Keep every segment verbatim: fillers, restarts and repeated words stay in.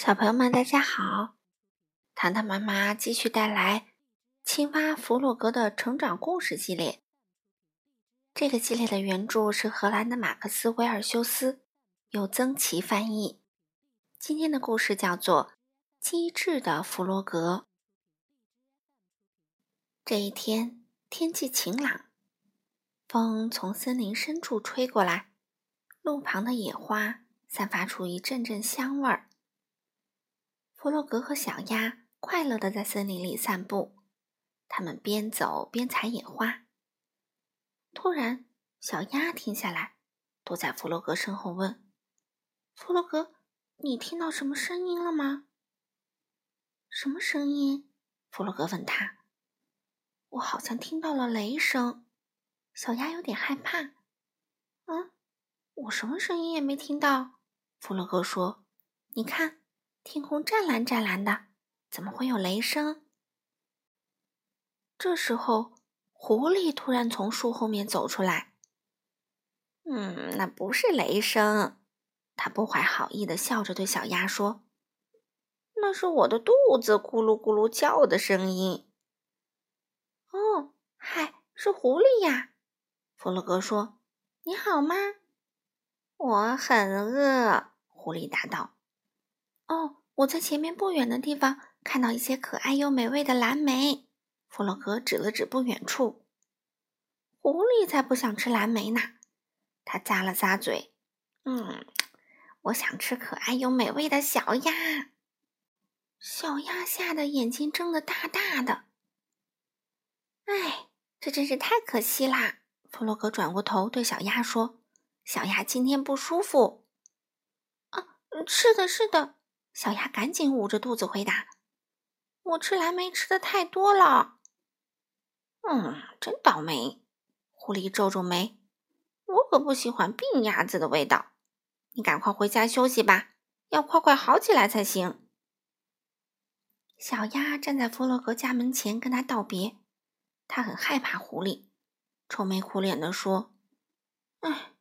小朋友们，大家好！糖糖妈妈继续带来《青蛙弗洛格的成长故事》系列。这个系列的原著是荷兰的马克思·威尔修斯，由曾琦翻译。今天的故事叫做《机智的弗洛格》。这一天，天气晴朗，风从森林深处吹过来，路旁的野花散发出一阵阵香味儿。弗洛格和小鸭快乐地在森林里散步，他们边走边采野花。突然，小鸭停下来，躲在弗洛格身后问：“弗洛格，你听到什么声音了吗？”“什么声音？”弗洛格问他。“我好像听到了雷声。”小鸭有点害怕。“嗯，我什么声音也没听到。”弗洛格说。“你看。”天空湛蓝湛蓝的，怎么会有雷声？这时候，狐狸突然从树后面走出来。“嗯，那不是雷声。”他不怀好意地笑着对小鸭说，“那是我的肚子咕噜咕噜叫的声音。”“哦，嗨，是狐狸呀。”弗洛格说，“你好吗？”“我很饿。”狐狸答道。“哦，我在前面不远的地方看到一些可爱又美味的蓝莓。”弗洛格指了指不远处。狐狸才不想吃蓝莓呢，他咂了咂嘴。“嗯，我想吃可爱又美味的小鸭。”小鸭吓得眼睛睁得大大的。“哎，这真是太可惜啦！”弗洛格转过头对小鸭说。小鸭今天不舒服。“啊，是的，是的。”小鸭赶紧捂着肚子回答，“我吃蓝莓吃的太多了。”“嗯，真倒霉。”狐狸皱皱眉，“我可不喜欢病鸭子的味道。你赶快回家休息吧，要快快好起来才行。”小鸭站在弗洛格家门前跟他道别，他很害怕狐狸，愁眉苦脸地说，“哎，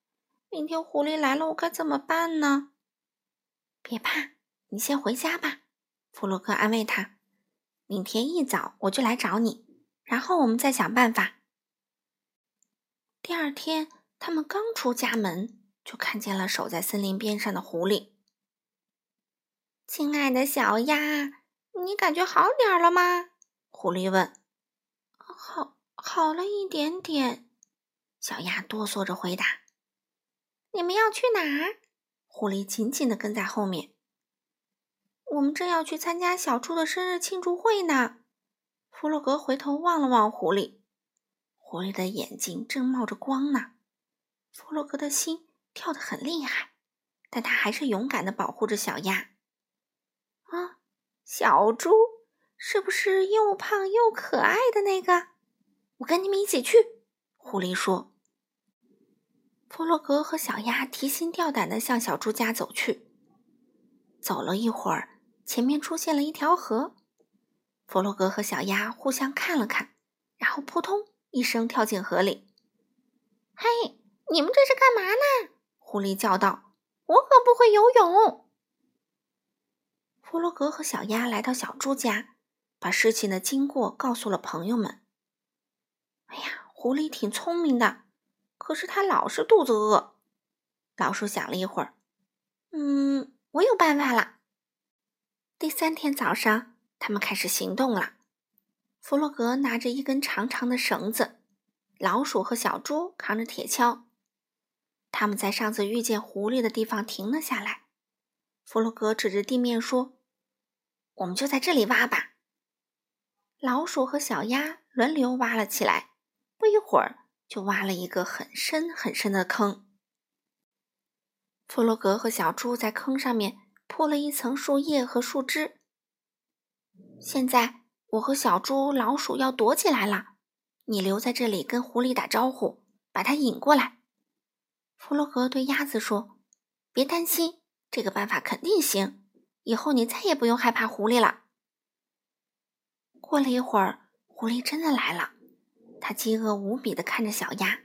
明天狐狸来了，我该怎么办呢？”“别怕，你先回家吧。”弗洛格安慰他，“明天一早我就来找你，然后我们再想办法。”第二天，他们刚出家门，就看见了守在森林边上的狐狸。“亲爱的小鸭，你感觉好点了吗？”狐狸问。“好，好了一点点。”小鸭哆嗦着回答。“你们要去哪儿？”狐狸紧紧地跟在后面。“我们正要去参加小猪的生日庆祝会呢。”弗洛格回头望了望狐狸，狐狸的眼睛正冒着光呢。弗洛格的心跳得很厉害，但他还是勇敢地保护着小鸭。“啊，小猪，是不是又胖又可爱的那个？我跟你们一起去。”狐狸说。弗洛格和小鸭提心吊胆地向小猪家走去。走了一会儿，前面出现了一条河。弗洛格和小鸭互相看了看，然后扑通一声跳进河里。“嘿，你们这是干嘛呢？”狐狸叫道，“我可不会游泳。”弗洛格和小鸭来到小猪家，把事情的经过告诉了朋友们。“哎呀，狐狸挺聪明的，可是它老是肚子饿。”老鼠想了一会儿，“嗯，我有办法了。”第三天早上，他们开始行动了。弗洛格拿着一根长长的绳子，老鼠和小猪扛着铁锹。他们在上次遇见狐狸的地方停了下来。弗洛格指着地面说，“我们就在这里挖吧。”老鼠和小鸭轮流挖了起来，不一会儿就挖了一个很深很深的坑。弗洛格和小猪在坑上面铺了一层树叶和树枝。“现在我和小猪、老鼠要躲起来了，你留在这里跟狐狸打招呼，把它引过来。”弗洛格对鸭子说，“别担心，这个办法肯定行，以后你再也不用害怕狐狸了。”过了一会儿，狐狸真的来了，它饥饿无比地看着小鸭。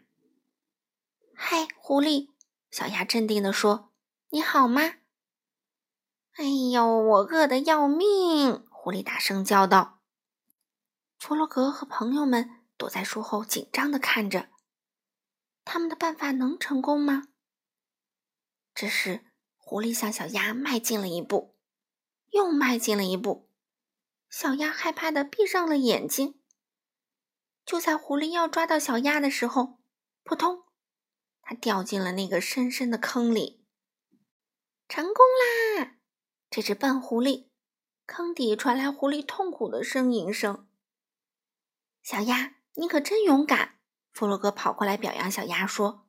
“嗨，狐狸。”小鸭镇定地说，“你好吗？”哎呦，我饿得要命！狐狸大声叫道。弗洛格和朋友们躲在树后紧张地看着，他们的办法能成功吗？这时，狐狸向小鸭迈进了一步，又迈进了一步。小鸭害怕地闭上了眼睛。就在狐狸要抓到小鸭的时候，扑通，它掉进了那个深深的坑里。成功啦！这只笨狐狸。坑底传来狐狸痛苦的呻吟声。小鸭，你可真勇敢！弗洛格跑过来表扬小鸭说。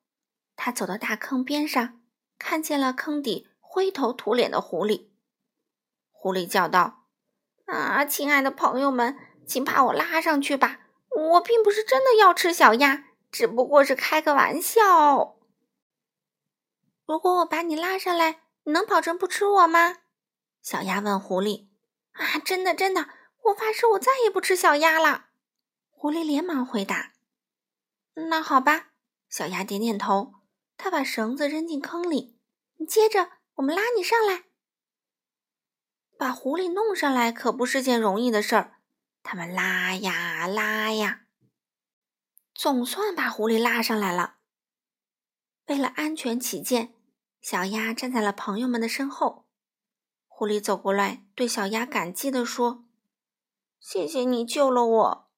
他走到大坑边上，看见了坑底灰头土脸的狐狸。狐狸叫道：啊，亲爱的朋友们，请把我拉上去吧，我并不是真的要吃小鸭，只不过是开个玩笑。如果我把你拉上来，你能保证不吃我吗？小鸭问狐狸。啊，真的真的，我发誓我再也不吃小鸭了。狐狸连忙回答。那好吧，小鸭点点头，它把绳子扔进坑里。你接着，我们拉你上来。把狐狸弄上来可不是件容易的事儿，他们拉呀拉呀，总算把狐狸拉上来了。为了安全起见，小鸭站在了朋友们的身后。狐狸走过来，对小鸭感激地说：“谢谢你救了我。”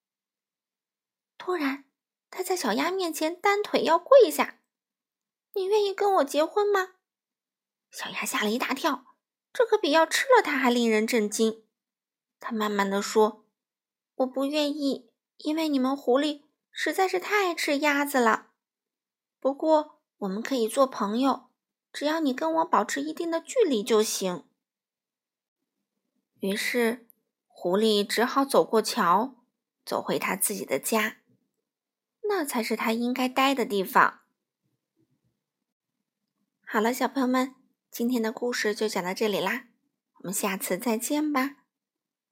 突然，他在小鸭面前单腿要跪下。“你愿意跟我结婚吗？”小鸭吓了一大跳，这可比要吃了它还令人震惊。他慢慢地说：“我不愿意，因为你们狐狸实在是太爱吃鸭子了。不过，我们可以做朋友，只要你跟我保持一定的距离就行。”于是，狐狸只好走过桥，走回他自己的家，那才是他应该待的地方。好了，小朋友们，今天的故事就讲到这里啦，我们下次再见吧。